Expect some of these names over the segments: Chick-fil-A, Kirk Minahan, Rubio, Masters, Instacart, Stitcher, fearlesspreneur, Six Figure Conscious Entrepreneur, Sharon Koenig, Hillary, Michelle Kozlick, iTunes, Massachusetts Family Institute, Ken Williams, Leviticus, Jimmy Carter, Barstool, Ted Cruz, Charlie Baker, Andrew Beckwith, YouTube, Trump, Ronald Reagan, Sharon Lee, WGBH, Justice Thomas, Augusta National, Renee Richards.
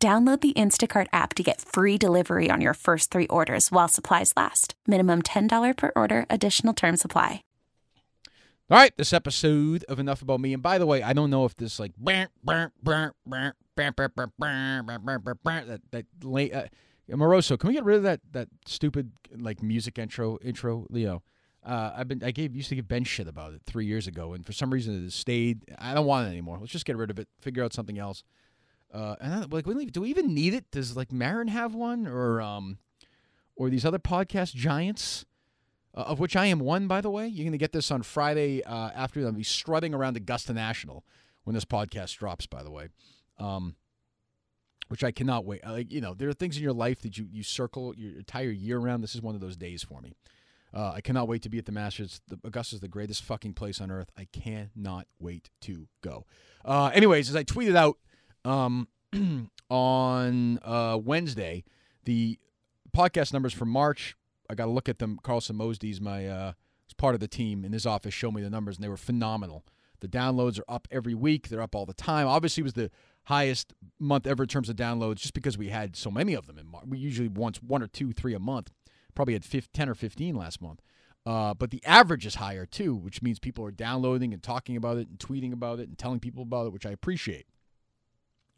Download the Instacart app to get free delivery on your first three orders while supplies last. Minimum $10 per order. Additional terms apply. All right, this episode of Enough About Me. And by the way, I don't know if this like Moroso, can we get rid of that stupid like music intro, Leo? I used to give Ben shit about it 3 years ago, and for some reason it stayed. I don't want it anymore. Let's just get rid of it. Figure out something else. Do we even need it? Does like Marin have one, or these other podcast giants, of which I am one, by the way? You're going to get this on Friday afternoon. I'll be strutting around Augusta National when this podcast drops, by the way, which I cannot wait. Like, you know, there are things in your life that you circle your entire year around. This is one of those days for me. I cannot wait to be at the Masters. Augusta's the greatest fucking place on earth. I cannot wait to go. Anyways, as I tweeted out, on Wednesday, the podcast numbers for March, I got to look at them. Carlson Mosdy's was part of the team in his office, showed me the numbers, and they were phenomenal. The downloads are up every week. They're up all the time. Obviously, it was the highest month ever in terms of downloads just because we had so many of them in March. We usually once one or two, three a month. Probably had 10 or 15 last month. But the average is higher, too, which means people are downloading and talking about it and tweeting about it and telling people about it, which I appreciate.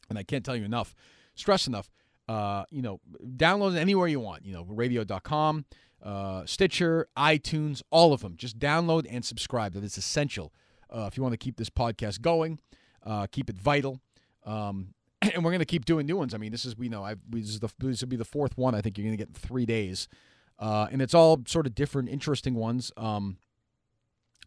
And I can't tell you enough, stress enough, download it anywhere you want, radio.com, Stitcher, iTunes, all of them. Just download and subscribe. That is essential if you want to keep this podcast going, keep it vital. And we're going to keep doing new ones. I mean, this will be the fourth one I think you're going to get in 3 days. And it's all sort of different, interesting ones. I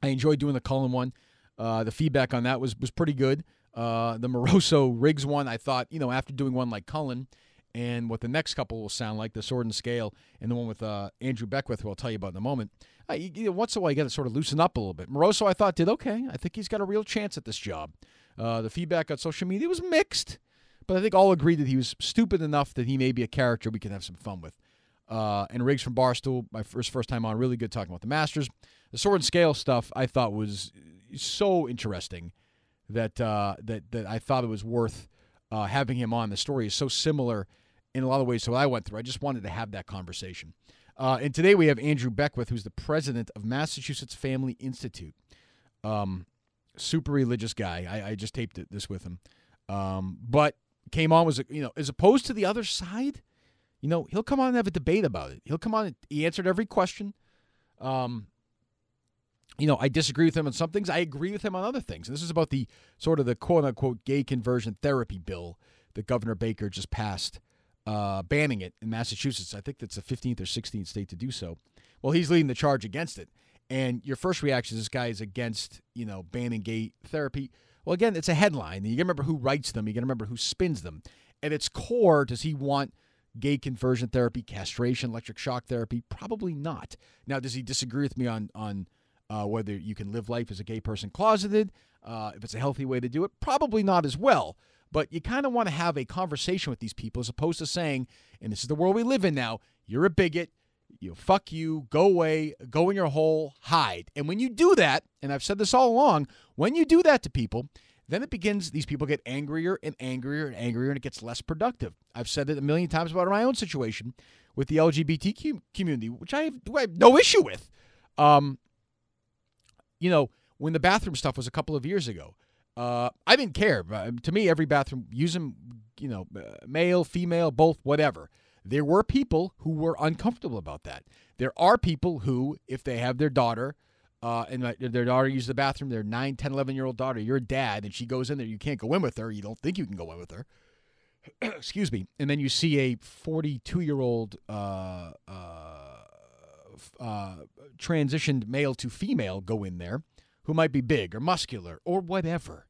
enjoyed doing the Cullen one. The feedback on that was pretty good. The Moroso Riggs one, I thought, after doing one like Cullen and what the next couple will sound like, the Sword and Scale and the one with Andrew Beckwith, who I'll tell you about in a moment, once in a while you got to sort of loosen up a little bit. Moroso, I thought, did okay. I think he's got a real chance at this job. The feedback on social media was mixed, but I think all agreed that he was stupid enough that he may be a character we can have some fun with. And Riggs from Barstool, my first time on, really good talking about the Masters. The Sword and Scale stuff I thought was so interesting that I thought it was worth having him on. The story is so similar in a lot of ways to what I went through. I just wanted to have that conversation. And today we have Andrew Beckwith, who's the president of Massachusetts Family Institute. Super religious guy. I just taped this with him. But came on, was, as opposed to the other side, he'll come on and have a debate about it. He'll come on and he answered every question. I disagree with him on some things. I agree with him on other things. And this is about the sort of the quote-unquote gay conversion therapy bill that Governor Baker just passed, banning it in Massachusetts. I think that's the 15th or 16th state to do so. Well, he's leading the charge against it. And your first reaction is this guy is against, banning gay therapy. Well, again, it's a headline. And you got to remember who writes them. You got to remember who spins them. At its core, does he want gay conversion therapy, castration, electric shock therapy? Probably not. Now, does he disagree with me on whether you can live life as a gay person closeted, if it's a healthy way to do it? Probably not as well. But you kind of want to have a conversation with these people as opposed to saying, and this is the world we live in now, you're a bigot, fuck you, go away, go in your hole, hide. And when you do that, and I've said this all along, when you do that to people, then it begins, these people get angrier and angrier and angrier, and it gets less productive. I've said it a million times about my own situation with the LGBTQ community, which I have no issue with. When the bathroom stuff was a couple of years ago, I didn't care. To me, every bathroom, use them, male, female, both, whatever. There were people who were uncomfortable about that. There are people who, if they have their daughter, and their daughter uses the bathroom, their 9, 10, 11-year-old daughter, your dad, and she goes in there, you can't go in with her. You don't think you can go in with her. Excuse me. And then you see a 42-year-old transitioned male to female go in there who might be big or muscular or whatever.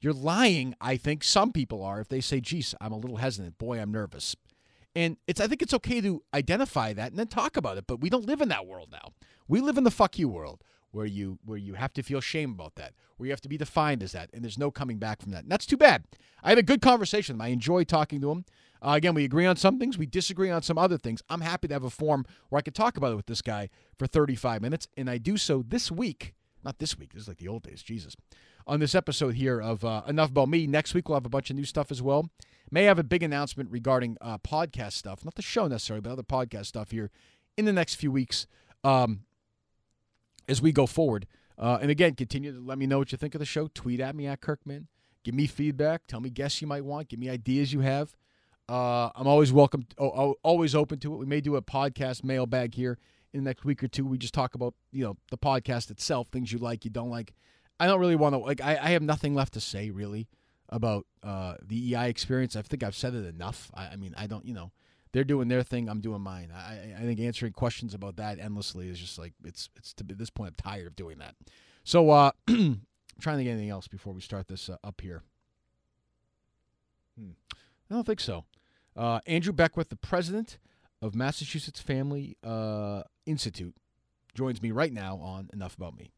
You're lying, I think. Some people are. If they say, geez, I'm a little hesitant. Boy, I'm nervous. And I think it's okay to identify that and then talk about it. But we don't live in that world now. We live in the fuck you world where you have to feel shame about that, where you have to be defined as that, and there's no coming back from that. And that's too bad. I had a good conversation with him. I enjoy talking to him. Again, we agree on some things. We disagree on some other things. I'm happy to have a forum where I could talk about it with this guy for 35 minutes, and I do so this week. Not this week. This is like the old days. Jesus. On this episode here of Enough About Me. Next week, we'll have a bunch of new stuff as well. May have a big announcement regarding podcast stuff. Not the show necessarily, but other podcast stuff here in the next few weeks as we go forward. And again, continue to let me know what you think of the show. Tweet at me at Kirkman. Give me feedback. Tell me guests you might want. Give me ideas you have. I'm always welcome, always open to it. We may do a podcast mailbag here in the next week or two. We just talk about, the podcast itself, things you like, you don't like. I don't really want to, I have nothing left to say, really, about the EI experience. I think I've said it enough. I mean, I don't, they're doing their thing. I'm doing mine. I think answering questions about that endlessly is just like, it's to at this point, I'm tired of doing that. So I'm trying to get anything else before we start this up here. I don't think so. Andrew Beckwith, the president of Massachusetts Family Institute, joins me right now on Enough About Me.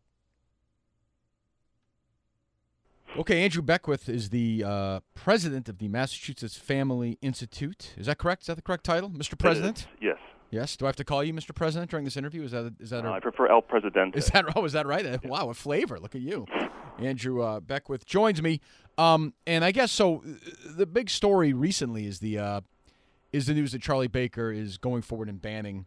Okay, Andrew Beckwith is the president of the Massachusetts Family Institute. Is that correct? Is that the correct title, Mr. President? Yes. Yes. Do I have to call you Mr. President during this interview? Is that I prefer El Presidente. Is that right? Yeah. Wow, what flavor. Look at you. Andrew Beckwith joins me. And I guess so the big story recently is the news that Charlie Baker is going forward and banning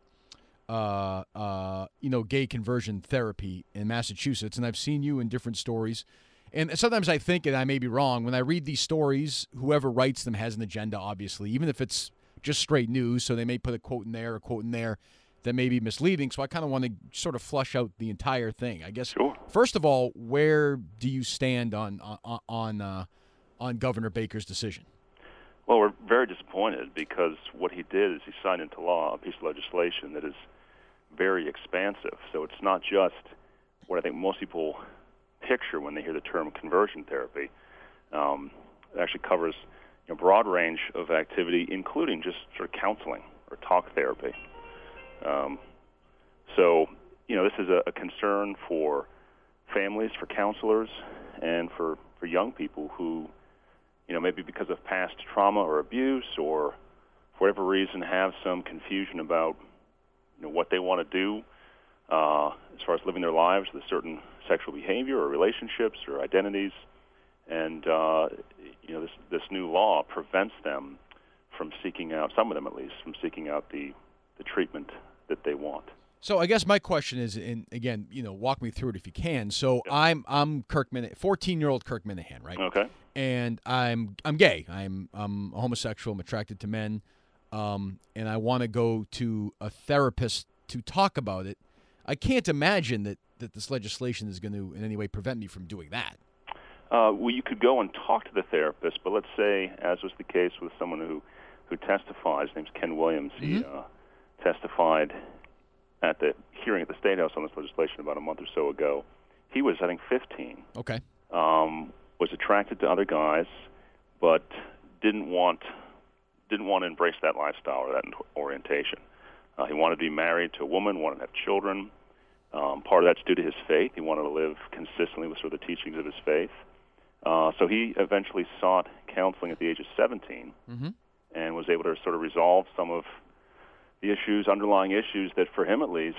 gay conversion therapy in Massachusetts. And I've seen you in different stories. And sometimes I think, and I may be wrong, when I read these stories, whoever writes them has an agenda, obviously, even if it's just straight news. So they may put a quote in there, that may be misleading. So I kind of want to sort of flush out the entire thing, I guess. Sure. First of all, where do you stand on Governor Baker's decision? Well, we're very disappointed because what he did is he signed into law a piece of legislation that is very expansive. So it's not just what I think most people picture when they hear the term conversion therapy. It actually covers a broad range of activity, including just sort of counseling or talk therapy. So this is a concern for families, for counselors, and for young people who, maybe because of past trauma or abuse or for whatever reason have some confusion about, what they want to do as far as living their lives with certain sexual behavior or relationships or identities. And, this new law prevents them from seeking out, some of them at least, from seeking out the treatment that they want. So I guess my question is, and again, walk me through it if you can. So yeah. I'm Kirkman, 14-year-old Kirk Minahan, right? Okay. And I'm gay. I'm homosexual. I'm attracted to men, and I want to go to a therapist to talk about it. I can't imagine that this legislation is going to in any way prevent me from doing that. Well, you could go and talk to the therapist, but let's say, as was the case with someone who testifies, his name's Ken Williams. Mm-hmm. He testified at the hearing at the State House on this legislation about a month or so ago. He was, I think, 15. Okay. Was attracted to other guys, but didn't want to embrace that lifestyle or that orientation. He wanted to be married to a woman, wanted to have children. Part of that's due to his faith. He wanted to live consistently with sort of the teachings of his faith. So he eventually sought counseling at the age of 17, mm-hmm. and was able to sort of resolve some of the underlying issues that, for him at least,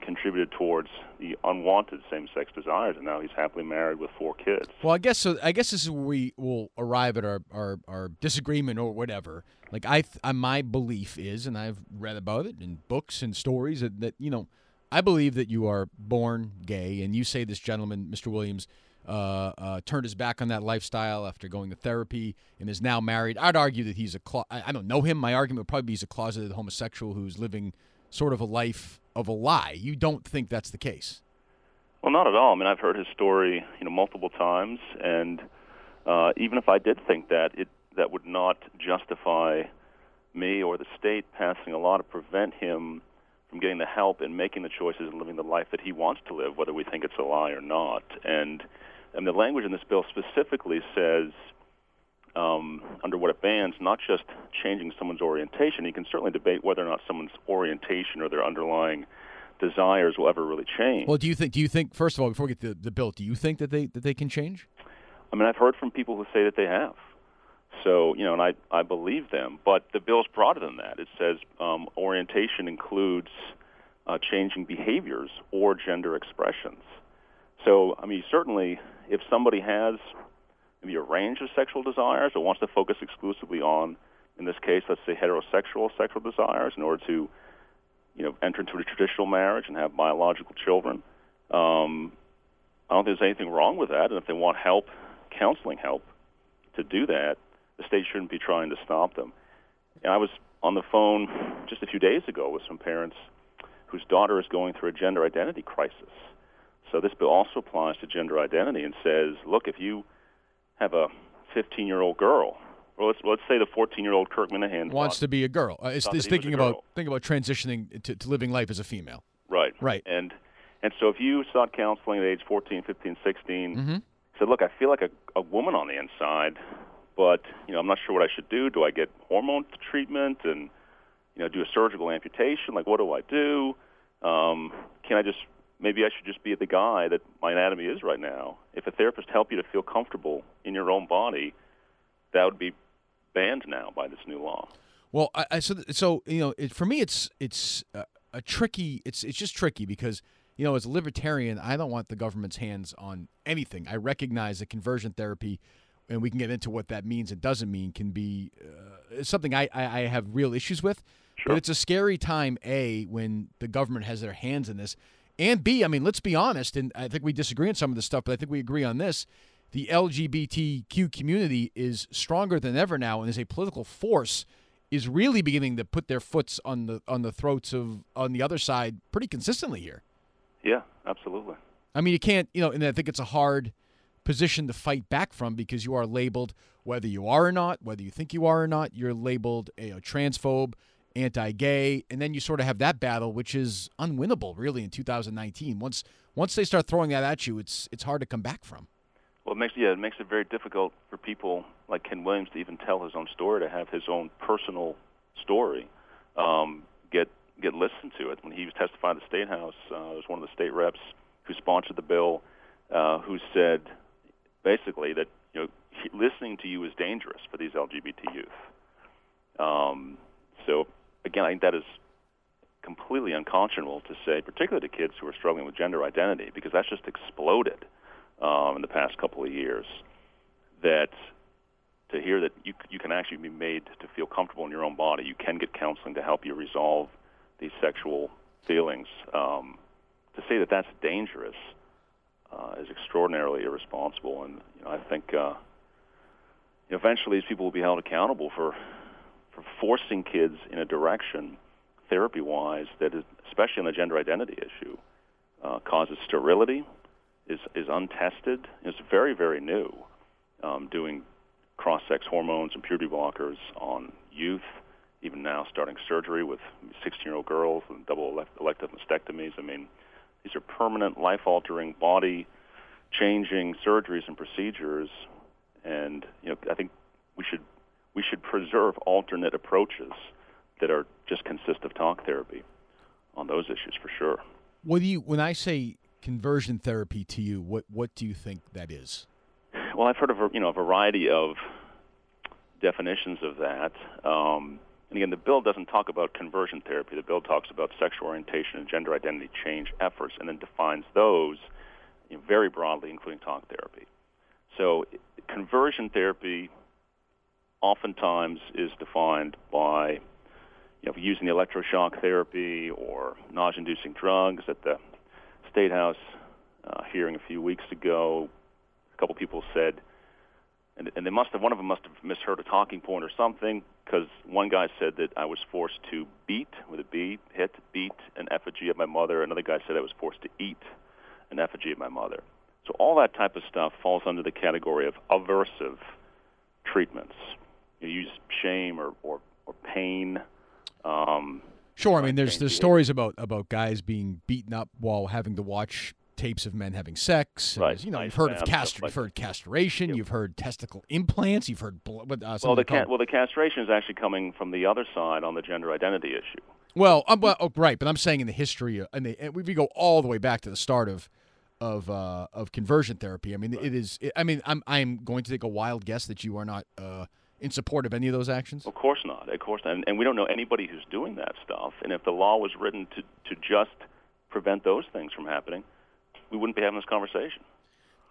contributed towards the unwanted same-sex desires, and now he's happily married with 4 kids. Well, I guess this is where we will arrive at our disagreement or whatever. Like, my belief is, and I've read about it in books and stories, that I believe that you are born gay, and you say this gentleman, Mr. Williams, turned his back on that lifestyle after going to therapy and is now married. I'd argue that I don't know him. My argument would probably be he's a closeted homosexual who's living sort of a life of a lie. You don't think that's the case? Well, not at all. I mean, I've heard his story, multiple times, and even if I did think that would not justify me or the state passing a law to prevent him from getting the help and making the choices and living the life that he wants to live, whether we think it's a lie or not. And And the language in this bill specifically says, under what it bans, not just changing someone's orientation. You can certainly debate whether or not someone's orientation or their underlying desires will ever really change. Well, do you think, first of all, before we get to the bill, do you think that they can change? I mean, I've heard from people who say that they have. So, you know, and I believe them. But the bill's broader than that. It says orientation includes changing behaviors or gender expressions. So, I mean, certainly if somebody has maybe a range of sexual desires or wants to focus exclusively on, in this case, let's say heterosexual sexual desires in order to, you know, enter into a traditional marriage and have biological children, I don't think there's anything wrong with that. And if they want help, counseling help, to do that, the state shouldn't be trying to stop them. And I was on the phone just a few days ago with some parents whose daughter is going through a gender identity crisis. So this bill also applies to gender identity and says, look, if you have a 15-year-old girl, or let's say the 14-year-old Kirk Minahan wants to be a girl, is thinking about transitioning to living life as a female. Right. And so if you sought counseling at age 14, 15, 16, mm-hmm. said, look, I feel like a woman on the inside, but, you know, I'm not sure what I should do. Do I get hormone treatment and, you know, do a surgical amputation? Like, what do I do? Maybe I should just be the guy that my anatomy is right now. If a therapist helped you to feel comfortable in your own body, that would be banned now by this new law. Well, for me, it's just tricky because, you know, as a libertarian, I don't want the government's hands on anything. I recognize that conversion therapy, and we can get into what that means and doesn't mean, can be something I have real issues with. Sure. But it's a scary time, A, when the government has their hands in this, and B, I mean, let's be honest, and I think we disagree on some of this stuff, but I think we agree on this. The LGBTQ community is stronger than ever now, and as a political force, is really beginning to put their foots on the throats of on the other side pretty consistently here. Yeah, absolutely. I mean, you can't, you know, and I think it's a hard position to fight back from because you are labeled, whether you are or not, whether you think you are or not, you're labeled a transphobe, anti-gay, and then you sort of have that battle, which is unwinnable, really, in 2019. Once they start throwing that at you, it's hard to come back from. Well, it makes it very difficult for people like Ken Williams to even tell his own story, to have his own personal story get listened to. It when he was testifying at the State House, it was one of the state reps who sponsored the bill, who said basically that, you know, listening to you is dangerous for these LGBT youth. So again, I think that is completely unconscionable to say, particularly to kids who are struggling with gender identity, because that's just exploded in the past couple of years. That to hear that you can actually be made to feel comfortable in your own body, you can get counseling to help you resolve these sexual feelings. To say that that's dangerous is extraordinarily irresponsible, and, you know, I think eventually these people will be held accountable for forcing kids in a direction, therapy-wise, that is, especially on the gender identity issue, causes sterility, is untested, is very, very new. Doing cross-sex hormones and puberty blockers on youth, even now starting surgery with 16-year-old girls and double elective mastectomies. I mean, these are permanent, life-altering, body-changing surgeries and procedures, and, you know, I think we should preserve alternate approaches that are just consist of talk therapy on those issues for sure. When I say conversion therapy to you, what do you think that is? Well, I've heard of a variety of definitions of that. And again, the bill doesn't talk about conversion therapy. The bill talks about sexual orientation and gender identity change efforts, and then defines those, you know, very broadly, including talk therapy. So conversion therapy oftentimes is defined by, you know, using the electroshock therapy or nausea-inducing drugs. At the State House hearing a few weeks ago, a couple people said, and one of them must have misheard a talking point or something, because one guy said that I was forced to beat, with a B, beat an effigy of my mother. Another guy said I was forced to eat an effigy of my mother. So all that type of stuff falls under the category of aversive treatments. You use shame or pain. Sure, I mean, there's stories about guys being beaten up while having to watch tapes of men having sex. Right. You know, you've heard of castration. Yep. You've heard testicle implants. You've heard the castration is actually coming from the other side on the gender identity issue. Well, right, but I'm saying in the history, and we go all the way back to the start of conversion therapy. I mean, right. I'm going to take a wild guess that you are not in support of any of those actions. Of course not. Of course not. And we don't know anybody who's doing that stuff. And if the law was written to just prevent those things from happening, we wouldn't be having this conversation.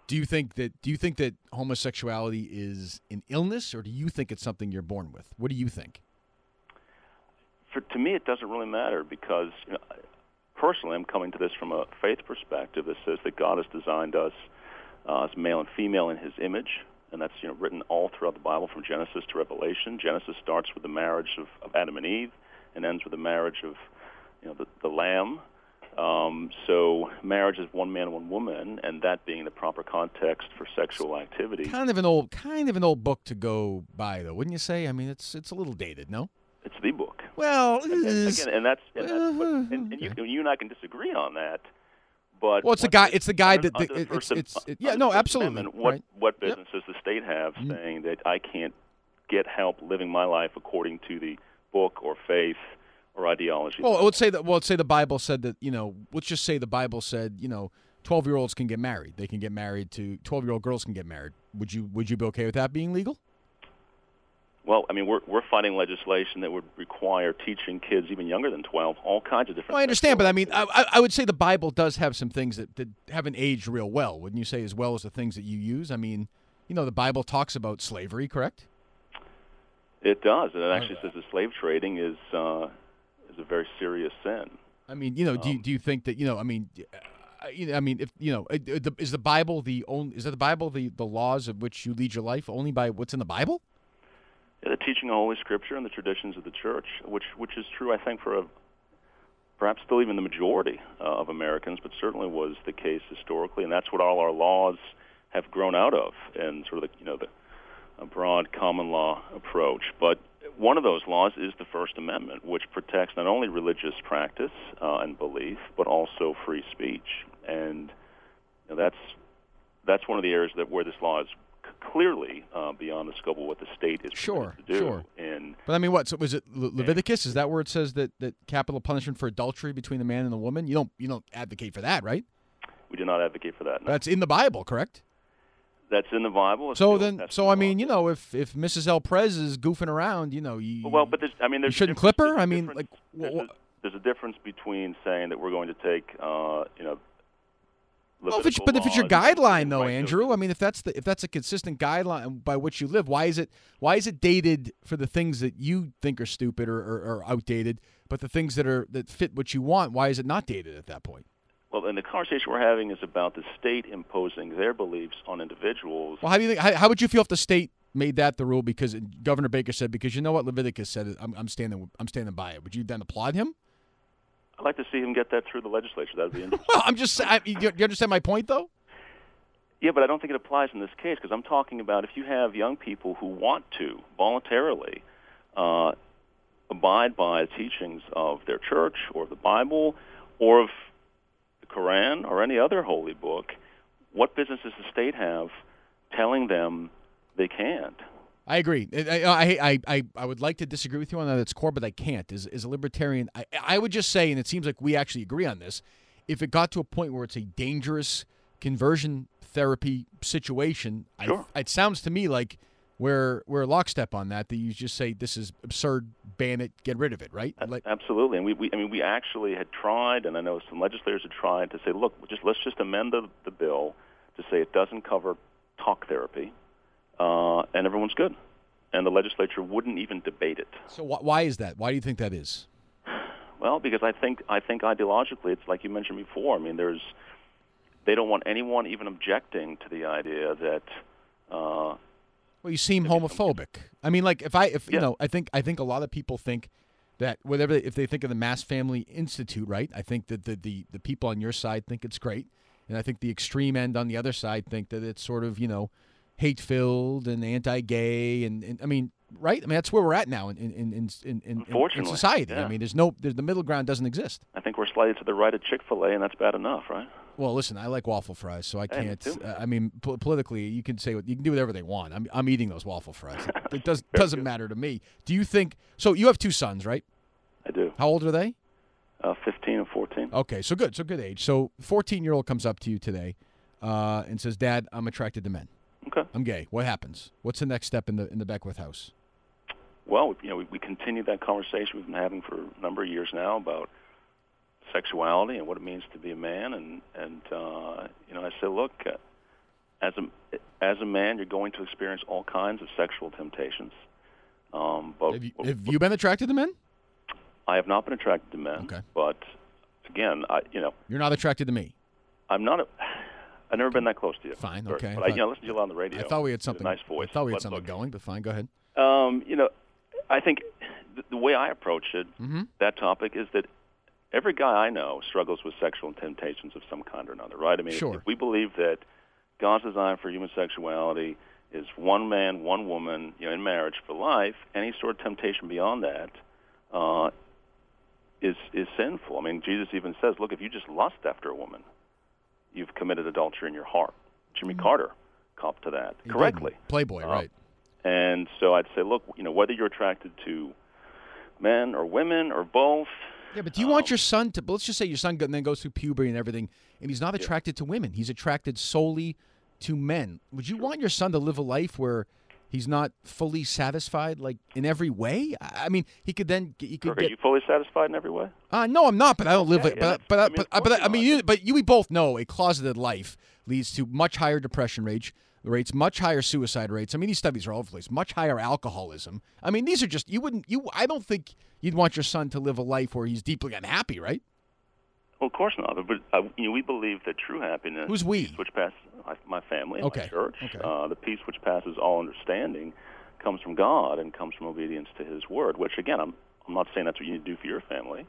Do you think that homosexuality is an illness, or do you think it's something you're born with? What do you think? To me, it doesn't really matter because, you know, personally, I'm coming to this from a faith perspective that says that God has designed us as male and female in His image, and that's, you know, written all throughout the Bible from Genesis to Revelation. Genesis starts with the marriage of Adam and Eve and ends with the marriage of, you know, the Lamb. So marriage is one man, one woman, and that being the proper context for sexual activity. Kind of an old book to go by, though, wouldn't you say? I mean, it's a little dated, no? It's the book. Well, you and I can disagree on that, but well, it's the guy, absolutely. And what business does the state have saying that I can't get help living my life according to the book or faith or ideology? Well, let's say the Bible said 12-year-olds can get married. 12-year-old girls can get married. Would you be okay with that being legal? Well, I mean, we're fighting legislation that would require teaching kids even younger than 12 all kinds of different things. Well, I understand, but I mean, I would say the Bible does have some things that haven't aged real well, wouldn't you say, as well as the things that you use? I mean, you know, the Bible talks about slavery, correct? It does, and it actually says that slave trading is a very serious sin. I mean, you know, do you think that, you know, I mean, if you know, is the Bible the laws of which you lead your life only by what's in the Bible? The teaching of Holy Scripture and the traditions of the Church, which is true, I think, for perhaps still even the majority of Americans, but certainly was the case historically, and that's what all our laws have grown out of, and sort of the broad common law approach. But one of those laws is the First Amendment, which protects not only religious practice and belief, but also free speech, and you know, that's one of the areas where this law is clearly beyond the scope of what the state is permitted to do. Sure. And, but I mean, what? So was it Leviticus? Is that where it says that capital punishment for adultery between the man and the woman? You don't advocate for that, right? We do not advocate for that. No. That's in the Bible, correct? That's in the Bible. So I mean, you know, if Mrs. El Prez is goofing around, you know, you shouldn't clip her. I mean, like, there's a difference between saying that we're going to take, you know. Well, if it's your guideline, though, Andrew, I mean, if that's a consistent guideline by which you live, why is it dated for the things that you think are stupid or outdated, but the things that fit what you want, why is it not dated at that point? Well, and the conversation we're having is about the state imposing their beliefs on individuals. Well, how would you feel if the state made that the rule because Governor Baker said, because you know what Leviticus said, I'm standing by it. Would you then applaud him? I'd like to see him get that through the legislature. That would be interesting. Well, I'm just saying, do you understand my point, though? Yeah, but I don't think it applies in this case because I'm talking about if you have young people who want to voluntarily abide by the teachings of their church or the Bible or of the Koran or any other holy book, what business does the state have telling them they can't? I agree. I would like to disagree with you on that at its core, but I can't. As a libertarian, I would just say, and it seems like we actually agree on this, if it got to a point where it's a dangerous conversion therapy situation, sure. It sounds to me like we're lockstep on that you just say this is absurd, ban it, get rid of it, right? Absolutely. And we actually had tried, and I know some legislators had tried to say, look, let's just amend the bill to say it doesn't cover talk therapy. And everyone's good. And the legislature wouldn't even debate it. So why is that? Why do you think that is? Well, because I think ideologically it's like you mentioned before. I mean, they don't want anyone even objecting to the idea that well, you seem homophobic. I mean, like if you know, I think a lot of people think that if they think of the Mass Family Institute, right? I think that the people on your side think it's great. And I think the extreme end on the other side think that it's sort of, you know, hate-filled and anti-gay, and I mean, right? I mean, that's where we're at now in society. Yeah. I mean, the middle ground doesn't exist. I think we're sliding to the right of Chick-fil-A, and that's bad enough, right? Well, listen, I like waffle fries, so I can't. I mean, politically, you can say you can do whatever they want. I'm eating those waffle fries. It doesn't matter to me. Do you think? So you have two sons, right? I do. How old are they? 15 and 14. Okay, so good age. So 14-year-old comes up to you today, and says, "Dad, I'm attracted to men. Okay, I'm gay. What happens? What's the next step in the Beckwith house?" Well, you know, we continue that conversation we've been having for a number of years now about sexuality and what it means to be a man, and you know, I said, look, as a man, you're going to experience all kinds of sexual temptations. But have you been attracted to men? I have not been attracted to men. Okay. But again, you're not attracted to me. I'm not. I've never been that close to you. Fine. Okay. But I listened to you on the radio. I thought we had something. Nice voice. I thought we had something going. But fine. Go ahead. You know, I think the way I approach it, that topic, is that every guy I know struggles with sexual temptations of some kind or another, right? I mean, sure. If we believe that God's design for human sexuality is one man, one woman, you know, in marriage for life, any sort of temptation beyond that is sinful. I mean, Jesus even says, look, if you just lust after a woman, you've committed adultery in your heart. Jimmy Carter copped to that correctly. Playboy, right. And so I'd say, look, you know, whether you're attracted to men or women or both. Yeah, but do you want your son to, let's just say your son then goes through puberty and everything, and he's not attracted to women. He's attracted solely to men. Would you want your son to live a life where he's not fully satisfied, like, in every way? I mean, Are you fully satisfied in every way? No, I'm not, but I don't live like... But we both know a closeted life leads to much higher depression rates, much higher suicide rates. I mean, these studies are all over the place. Much higher alcoholism. I mean, these are just... I don't think you'd want your son to live a life where he's deeply unhappy, right? Well, of course not. But you know, we believe that true happiness... Who's we? Which passes my family and my church. Okay. The peace which passes all understanding comes from God and comes from obedience to His Word, which, again, I'm not saying that's what you need to do for your family.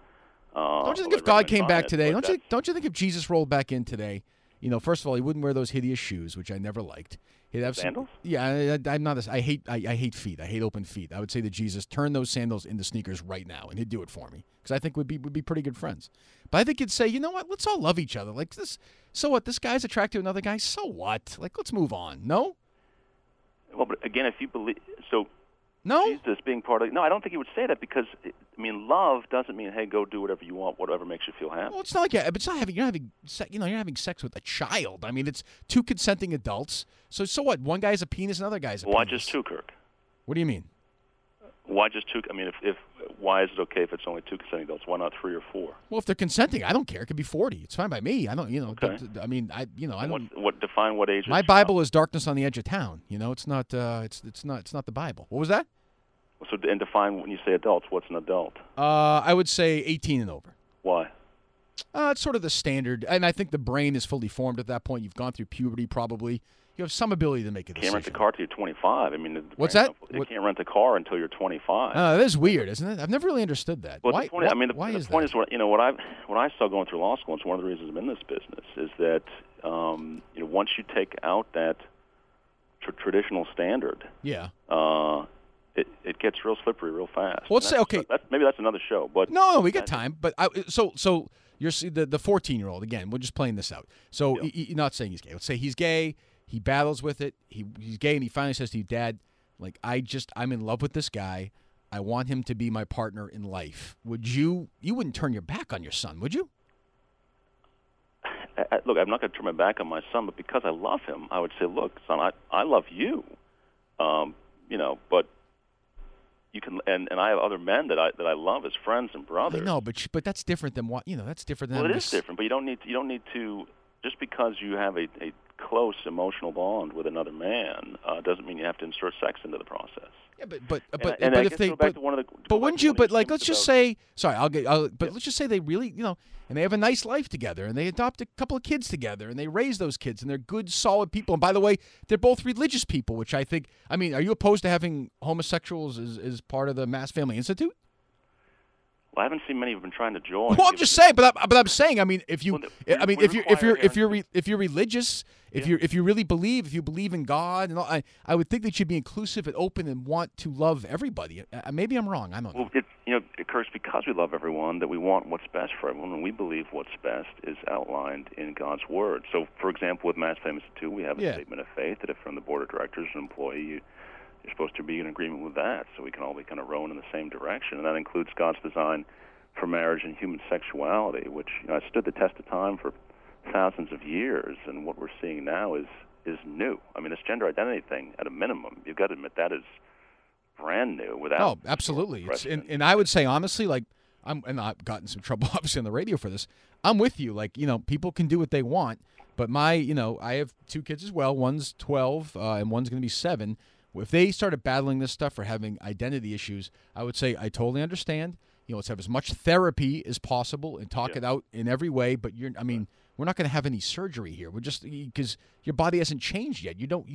Don't you think if God came back today, don't you think if Jesus rolled back in today, you know, first of all, he wouldn't wear those hideous shoes, which I never liked. He'd have sandals? Yeah, I hate feet. I hate open feet. I would say to Jesus, turn those sandals into sneakers right now, and he'd do it for me, because I think we'd be pretty good friends. But I think he'd say, you know what? Let's all love each other. Like this. So what? This guy's attracted to another guy. So what? Like, let's move on. No. Well, but again, if you believe so. No? Jesus being part of... No, I don't think he would say that, because, I mean, love doesn't mean, hey, go do whatever you want, whatever makes you feel happy. Well, it's not like you're having sex with a child. I mean, it's two consenting adults. So what? One guy has a penis, another guy has a penis. Why just two, Kirk? What do you mean? Why just two? I mean, why is it okay if it's only two consenting adults? Why not three or four? Well, if they're consenting, I don't care. It could be 40. It's fine by me. I don't, you know. Okay. I don't. What define what age? My Bible is Darkness on the Edge of Town. You know, it's not. It's not the Bible. What was that? So, and define when you say adults. What's an adult? I would say 18 and over. Why? It's sort of the standard, and I think the brain is fully formed at that point. You've gone through puberty, probably. You have some ability to make a decision. You can't rent a car until you're 25. I mean, what's that? You can't rent a car until you're 25. That is weird, isn't it? I've never really understood that. Well, what I saw going through law school, and it's one of the reasons I'm in this business, is that you know, once you take out that traditional standard, it gets real slippery real fast. Well, let's say maybe that's another show, but no, we got time. But so you're the 14-year-old again. We're just playing this out. So you're not saying he's gay. Let's say he's gay. He battles with it. He's gay, and he finally says to you, Dad, like, I'm in love with this guy. I want him to be my partner in life. You wouldn't turn your back on your son, would you? Look, I'm not going to turn my back on my son, but because I love him, I would say, look, son, I love you. You know, but you can, and I have other men that I love as friends and brothers. No, but that's different than what, you know, that's different than... Well, it is different, but you don't need to, just because you have a close emotional bond with another man doesn't mean you have to insert sex into the process. Yeah, let's just say they really, you know, and they have a nice life together, and they adopt a couple of kids together, and they raise those kids, and they're good, solid people. And by the way, they're both religious people, which I think. I mean, are you opposed to having homosexuals as part of the Mass Family Institute? Well, I haven't seen many of them trying to join. Well, I'm just saying, but I'm saying, I mean, if you're religious, if you really believe, if you believe in God, and all, I would think they should be inclusive and open and want to love everybody. Maybe I'm wrong. I don't know. Well, it occurs because we love everyone that we want what's best for everyone, and we believe what's best is outlined in God's Word. So, for example, with Mass Famous 2, we have a statement of faith that if from the board of directors an employee, you're supposed to be in agreement with that, so we can all be kind of rowing in the same direction. And that includes God's design for marriage and human sexuality, which has stood the test of time for thousands of years. And what we're seeing now is new. I mean, this gender identity thing, at a minimum, you've got to admit that is brand new. Oh, absolutely. It's, and I would say, honestly, like, I've gotten some trouble, obviously, on the radio for this. I'm with you. Like, people can do what they want. But I have two kids as well. One's 12 and one's going to be 7. If they started battling this stuff or having identity issues, I would say I totally understand. Let's have as much therapy as possible and talk it out in every way. But we're not going to have any surgery here. We're just because your body hasn't changed yet. You don't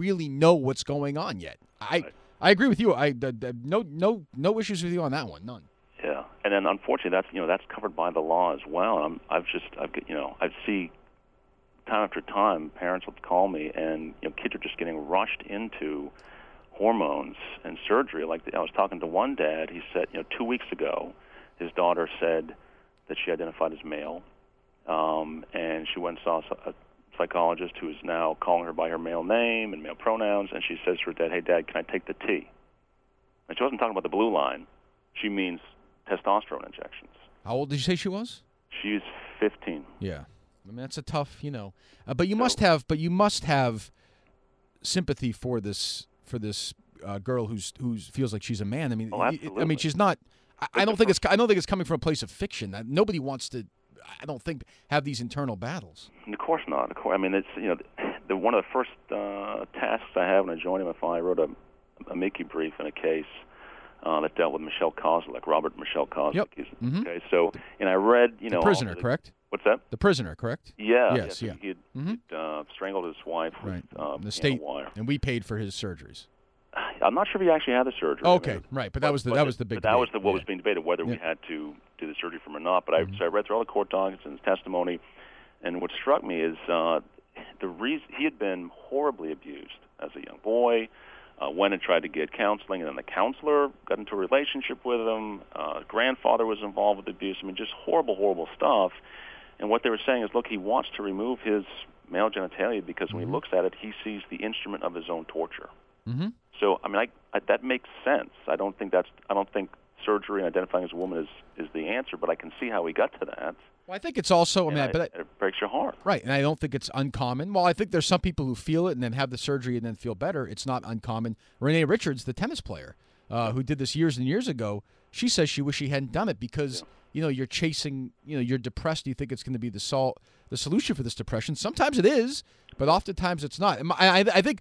really know what's going on yet. I agree with you. No issues with you on that one. None. Yeah, and then unfortunately that's covered by the law as well. And I see time after time, parents would call me, and kids are just getting rushed into hormones and surgery. Like I was talking to one dad, he said, 2 weeks ago, his daughter said that she identified as male, and she went and saw a psychologist who is now calling her by her male name and male pronouns, and she says to her dad, "Hey, Dad, can I take the T?" And she wasn't talking about the blue line. She means testosterone injections. How old did you say she was? She's 15. Yeah. I mean, that's a tough, but you must have sympathy for this girl who feels like she's a man. I mean, she's not. I don't think it's coming from a place of fiction. Nobody wants to. I don't think have these internal battles. Of course not. Of course, I mean, it's one of the first tasks I had when I joined MFI. I wrote a Mickey brief in a case that dealt with Michelle Kozlick, Robert Michelle Kozlick. Yep. Mm-hmm. Okay, so I read, the prisoner, correct? What's that? The prisoner, correct? Yeah. Yes. Yeah. He strangled his wife with the state wire, and we paid for his surgeries. I'm not sure if he actually had the surgery. Okay, right, but that was what was being debated, whether we had to do the surgery for him or not. But I read through all the court documents and his testimony, and what struck me is the reason he had been horribly abused as a young boy. Went and tried to get counseling, and then the counselor got into a relationship with him. Grandfather was involved with abuse. I mean, just horrible, horrible stuff. And what they were saying is, look, he wants to remove his male genitalia because when he looks at it, he sees the instrument of his own torture. Mm-hmm. So, I mean, that makes sense. I don't think surgery and identifying as a woman is the answer, but I can see how he got to that. Well, I think it's also, it breaks your heart. Right, and I don't think it's uncommon. Well, I think there's some people who feel it and then have the surgery and then feel better. It's not uncommon. Renee Richards, the tennis player, who did this years and years ago, she says she wished she hadn't done it because, you're chasing, you're depressed. You think it's going to be the solution for this depression. Sometimes it is, but oftentimes it's not. And I think,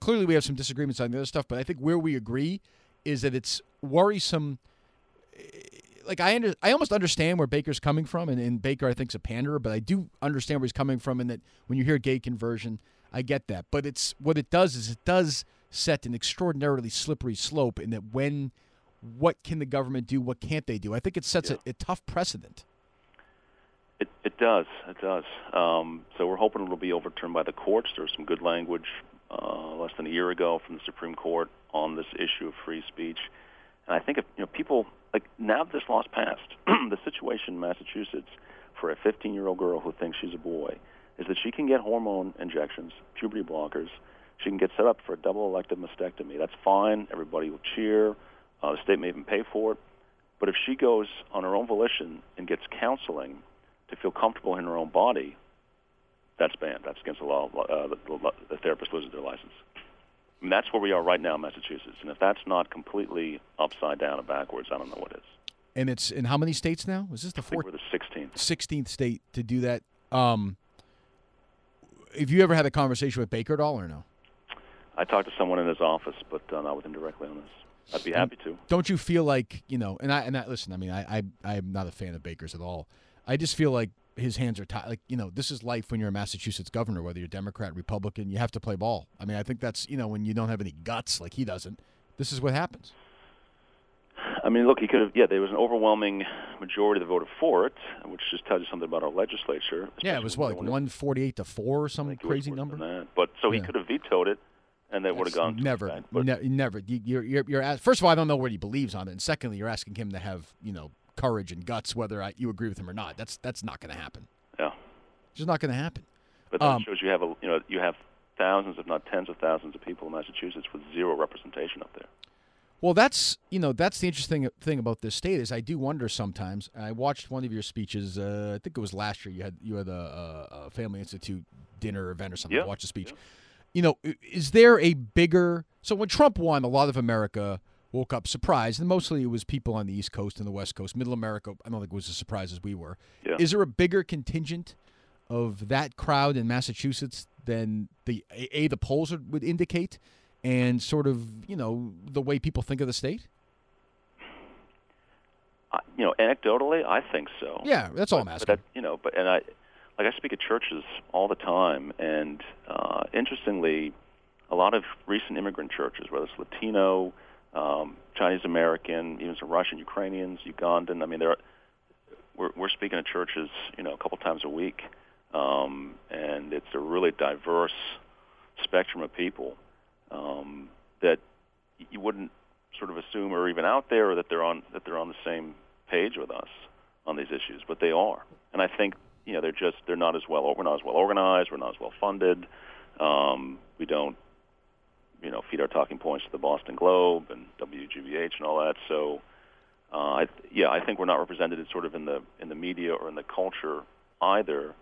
clearly we have some disagreements on the other stuff, but I think where we agree is that it's worrisome. Like I almost understand where Baker's coming from, and Baker I think's a panderer, but I do understand where he's coming from, and that when you hear gay conversion, I get that. But it's what it does is it does set an extraordinarily slippery slope in that what can the government do, what can't they do? I think it sets a tough precedent. It does. So we're hoping it'll be overturned by the courts. There was some good language less than a year ago from the Supreme Court on this issue of free speech. And I think if people, like, now that this law's passed, the situation in Massachusetts for a 15-year-old girl who thinks she's a boy is that she can get hormone injections, puberty blockers. She can get set up for a double elective mastectomy. That's fine. Everybody will cheer. The state may even pay for it. But if she goes on her own volition and gets counseling to feel comfortable in her own body, that's banned. That's against the law. The therapist loses their license. And that's where we are right now in Massachusetts. And if that's not completely upside down and backwards, I don't know what is. And it's in how many states now? Is this the 4th? We're the 16th. 16th state to do that. Have you ever had a conversation with Baker at all or no? I talked to someone in his office, but not with him directly on this. I'd be happy to. Don't you feel like, listen, I'm not a fan of Baker's at all. I just feel like his hands are tied. Like, this is life when you're a Massachusetts governor, whether you're Democrat, Republican, you have to play ball. I mean, I think that's, when you don't have any guts like he doesn't, this is what happens. I mean, look, he could have, there was an overwhelming majority that voted for it, which just tells you something about our legislature. Yeah, it was what, like 148 to 4 or some crazy number? But so he could have vetoed it, and that would have gone. Never. First of all, I don't know what he believes on it, and secondly, you're asking him to have, courage and guts, whether you agree with him or not. That's not going to happen. Yeah. It's just not going to happen. But that shows you have you have thousands, if not tens of thousands of people in Massachusetts with zero representation up there. Well, that's the interesting thing about this state is I do wonder sometimes. I watched one of your speeches. I think it was last year. You had a Family Institute dinner event or something. Yeah. I watched a speech. Yeah. Is there a bigger? So when Trump won, a lot of America woke up surprised, and mostly it was people on the East Coast and the West Coast. Middle America, I don't think it was as surprised as we were. Yeah. Is there a bigger contingent of that crowd in Massachusetts than the polls would indicate? And sort of, the way people think of the state? Anecdotally, I think so. Yeah, that's all I'm asking. I speak at churches all the time, and interestingly, a lot of recent immigrant churches, whether it's Latino, Chinese American, even some Russian, Ukrainians, Ugandan. I mean, we're speaking at churches, a couple times a week, and it's a really diverse spectrum of people. That you wouldn't sort of assume are even out there, or that they're on the same page with us on these issues, but they are. And I think they're not as well. We're not as well organized. We're not as well funded. We don't feed our talking points to the Boston Globe and WGBH and all that. So I think we're not represented sort of in the media or in the culture either,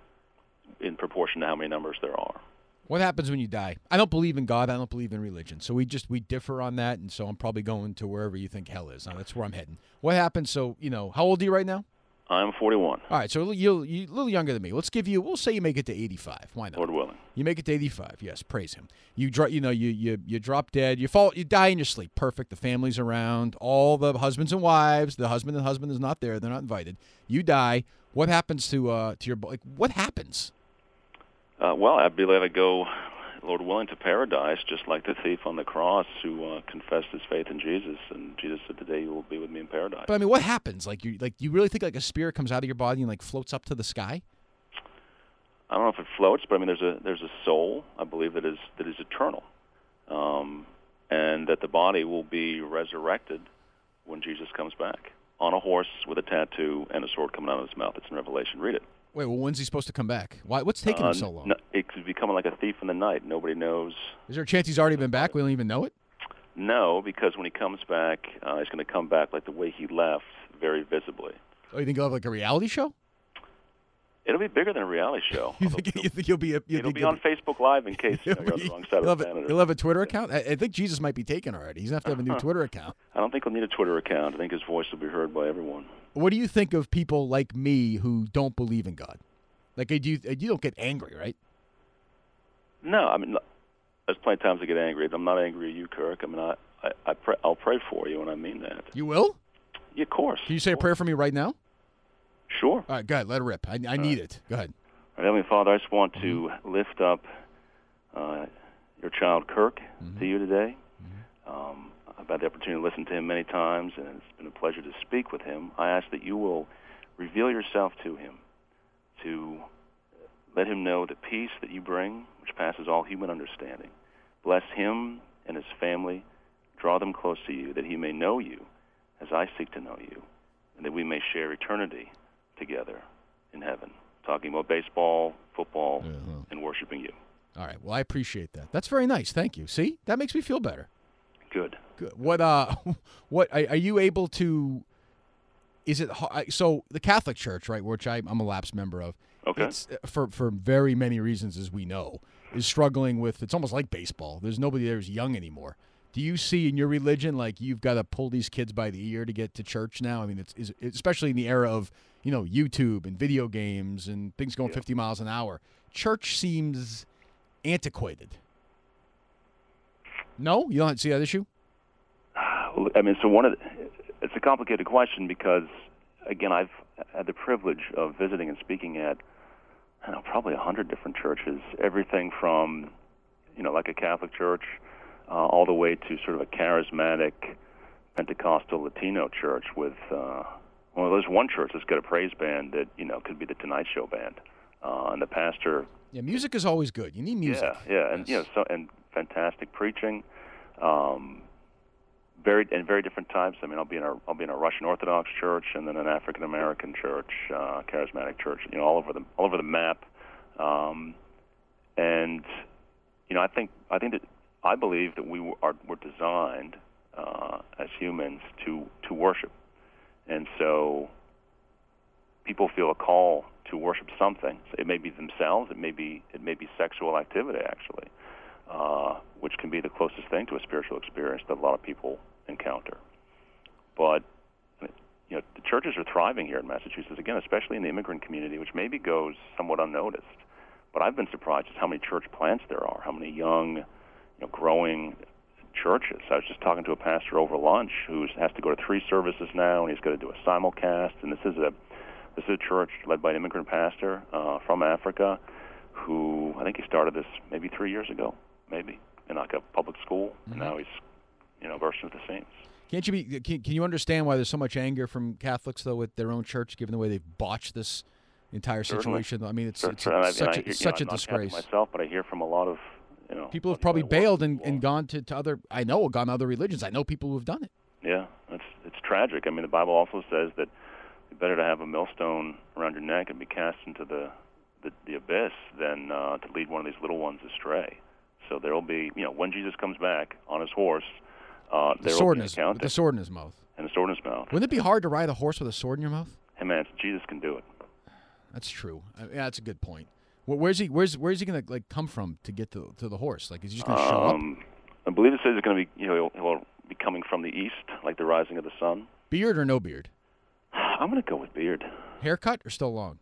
in proportion to how many numbers there are. What happens when you die? I don't believe in God. I don't believe in religion. So we differ on that, and so I'm probably going to wherever you think hell is. Now, that's where I'm heading. What happens? So, how old are you right now? I'm 41. All right, so you're a little younger than me. Let's give you, we'll say you make it to 85. Why not? Lord willing. You make it to 85. Yes, praise him. You drop dead. You die in your sleep. Perfect. The family's around. All the husbands and wives. The husband and husband is not there. They're not invited. You die. What happens to your, what happens? Well, I believe I go, Lord willing, to paradise, just like the thief on the cross who confessed his faith in Jesus, and Jesus said, "Today you will be with me in paradise." But I mean, what happens? You really think a spirit comes out of your body and floats up to the sky? I don't know if it floats, but I mean, there's a soul, I believe, that is eternal, and that the body will be resurrected when Jesus comes back on a horse with a tattoo and a sword coming out of his mouth. It's in Revelation. Read it. Wait, well, when's he supposed to come back? Why? What's taking him so long? No, it's becoming like a thief in the night. Nobody knows. Is there a chance he's already been back? We don't even know it? No, because when he comes back, he's going to come back like the way he left, very visibly. Oh, you think he'll have like a reality show? It'll be bigger than a reality show. you think he'll be... It'll be on Facebook Live in case you're on the wrong side of the planet. He'll have a Twitter account? I think Jesus might be taken already. He's going to have a new Twitter account. I don't think he'll need a Twitter account. I think his voice will be heard by everyone. What do you think of people like me who don't believe in God? You don't get angry, right? No, I mean, there's plenty of times I get angry. I'm not angry at you, Kirk. I mean, I'll pray for you, and I mean that. You will? Yeah, of course. Can you say a prayer for me right now? Sure. All right, go ahead. Let it rip. I need it. Go ahead. All right, Heavenly Father, I just want to lift up your child, Kirk, to you today. Mm-hmm. I've had the opportunity to listen to him many times, and it's been a pleasure to speak with him. I ask that you will reveal yourself to him, to let him know the peace that you bring, which passes all human understanding. Bless him and his family. Draw them close to you, that he may know you as I seek to know you, and that we may share eternity together in heaven, talking about baseball, football, and worshiping you. All right. Well, I appreciate that. That's very nice. Thank you. See, that makes me feel better. Good. What are you able to? Is it so? The Catholic Church, right, which I'm a lapsed member of. Okay. It's, for very many reasons, as we know, is struggling with. It's almost like baseball. There's nobody there who's young anymore. Do you see in your religion you've got to pull these kids by the ear to get to church now? I mean, it's especially in the era of YouTube and video games and things going 50 miles an hour. Church seems antiquated. No, you don't see that issue. I mean, so it's a complicated question because, again, I've had the privilege of visiting and speaking at, I don't know, probably 100 different churches. Everything from, like a Catholic church, all the way to sort of a charismatic Pentecostal Latino church with, well, there's one church that's got a praise band that, you know, could be the Tonight Show band. And the pastor... Yeah, music is always good. You need music. Yeah, and, yes. You know, so, and fantastic preaching. Very different types. I mean, I'll be in a Russian Orthodox church and then an African American church, charismatic church. You know, all over the map. And you know, I believe that we're designed as humans to worship, and so people feel a call to worship something. So it may be themselves. It may be sexual activity, actually, which can be the closest thing to a spiritual experience that a lot of people encounter. But you know, the churches are thriving here in Massachusetts, again, especially in the immigrant community, which maybe goes somewhat unnoticed. But I've been surprised at how many church plants there are, how many young, growing churches. I was just talking to a pastor over lunch who has to go to 3 services now, and he's going to do a simulcast. And this is a church led by an immigrant pastor from Africa, who I think he started this maybe 3 years ago, maybe in like a public school, and now he's, burst into the seams. Can you understand why there's so much anger from Catholics though with their own church, given the way they've botched this entire situation? Certainly. I mean, it's such a disgrace. Myself, but I hear from a lot of people have probably bailed and gone to other. I know gone to other religions. I know people who have done it. Yeah, it's tragic. I mean, the Bible also says that it's better to have a millstone around your neck and be cast into the abyss than to lead one of these little ones astray. So there will be, when Jesus comes back on his horse, there will be an accounting. The sword in his mouth. And the sword in his mouth. Wouldn't it be hard to ride a horse with a sword in your mouth? Hey man, Jesus can do it. That's true. Yeah, that's a good point. Well, where's he going to come from to get to the horse? Like, is he just going to show up? I believe it says it's going to be he'll be coming from the east, like the rising of the sun. Beard or no beard? I'm going to go with beard. Haircut or still long?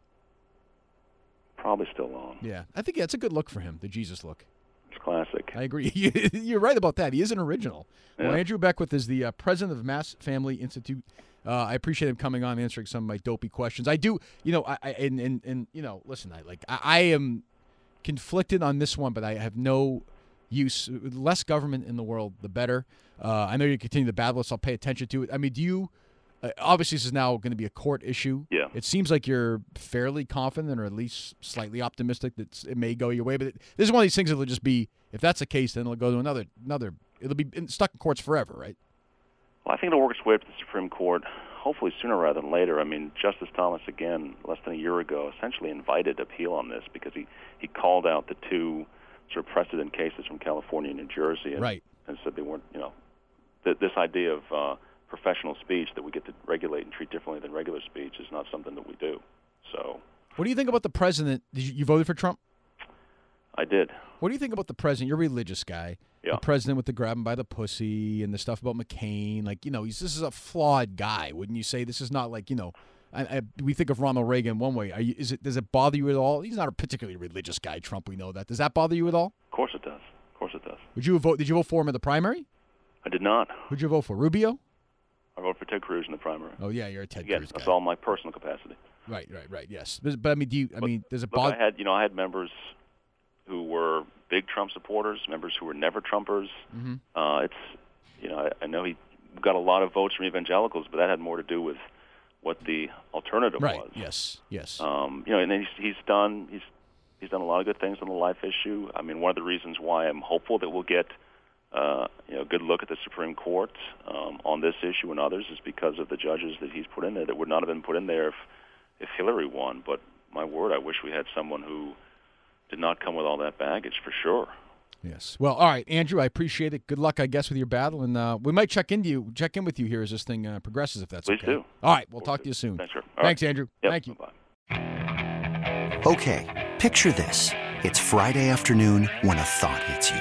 Probably still long. Yeah, I think that's a good look for him, the Jesus look. It's classic. I agree. You're right about that. He is an original. Yeah. Well, Andrew Beckwith is the president of Mass Family Institute. I appreciate him coming on and answering some of my dopey questions. I do, listen, I am conflicted on this one, but I have no use. Less government in the world, the better. I know you continue to battle this. So I'll pay attention to it. I mean, do you? Obviously, this is now going to be a court issue. Yeah. It seems like you're fairly confident or at least slightly optimistic that it may go your way. But this is one of these things that will just be, if that's the case, then it'll go to another. It'll be stuck in courts forever, right? Well, I think it'll work its way up to the Supreme Court, hopefully sooner rather than later. I mean, Justice Thomas, again, less than a year ago, essentially invited appeal on this because he called out the 2 sort of precedent cases from California and New Jersey and said they weren't, this idea of... professional speech that we get to regulate and treat differently than regular speech is not something that we do. So, what do you think about the president? You voted for Trump? I did. What do you think about the president? You're a religious guy. Yeah. The president with the grabbing by the pussy and the stuff about McCain. This is a flawed guy, wouldn't you say? This is not we think of Ronald Reagan one way. Does it bother you at all? He's not a particularly religious guy, Trump. We know that. Does that bother you at all? Of course it does. Did you vote for him in the primary? I did not. Would you vote for Rubio? I voted for Ted Cruz in the primary. Oh yeah, you're a Ted Cruz guy. That's all my personal capacity. Right. Yes, but I mean, there's a bog. I had members who were big Trump supporters, members who were never Trumpers. Mm-hmm. I know he got a lot of votes from evangelicals, but that had more to do with what the alternative was. Right. Yes. And then he's done a lot of good things on the life issue. I mean, one of the reasons why I'm hopeful that we'll get. A good look at the Supreme Court on this issue and others is because of the judges that he's put in there that would not have been put in there if Hillary won. But my word, I wish we had someone who did not come with all that baggage for sure. Yes. Well, all right, Andrew, I appreciate it. Good luck, I guess, with your battle. And we might check in with you here as this thing progresses, if that's okay. Please do. All right, we'll talk to you soon. Thanks, sir. Thanks, Andrew. Yep. Thank you. Bye-bye. Okay, picture this. It's Friday afternoon when a thought hits you.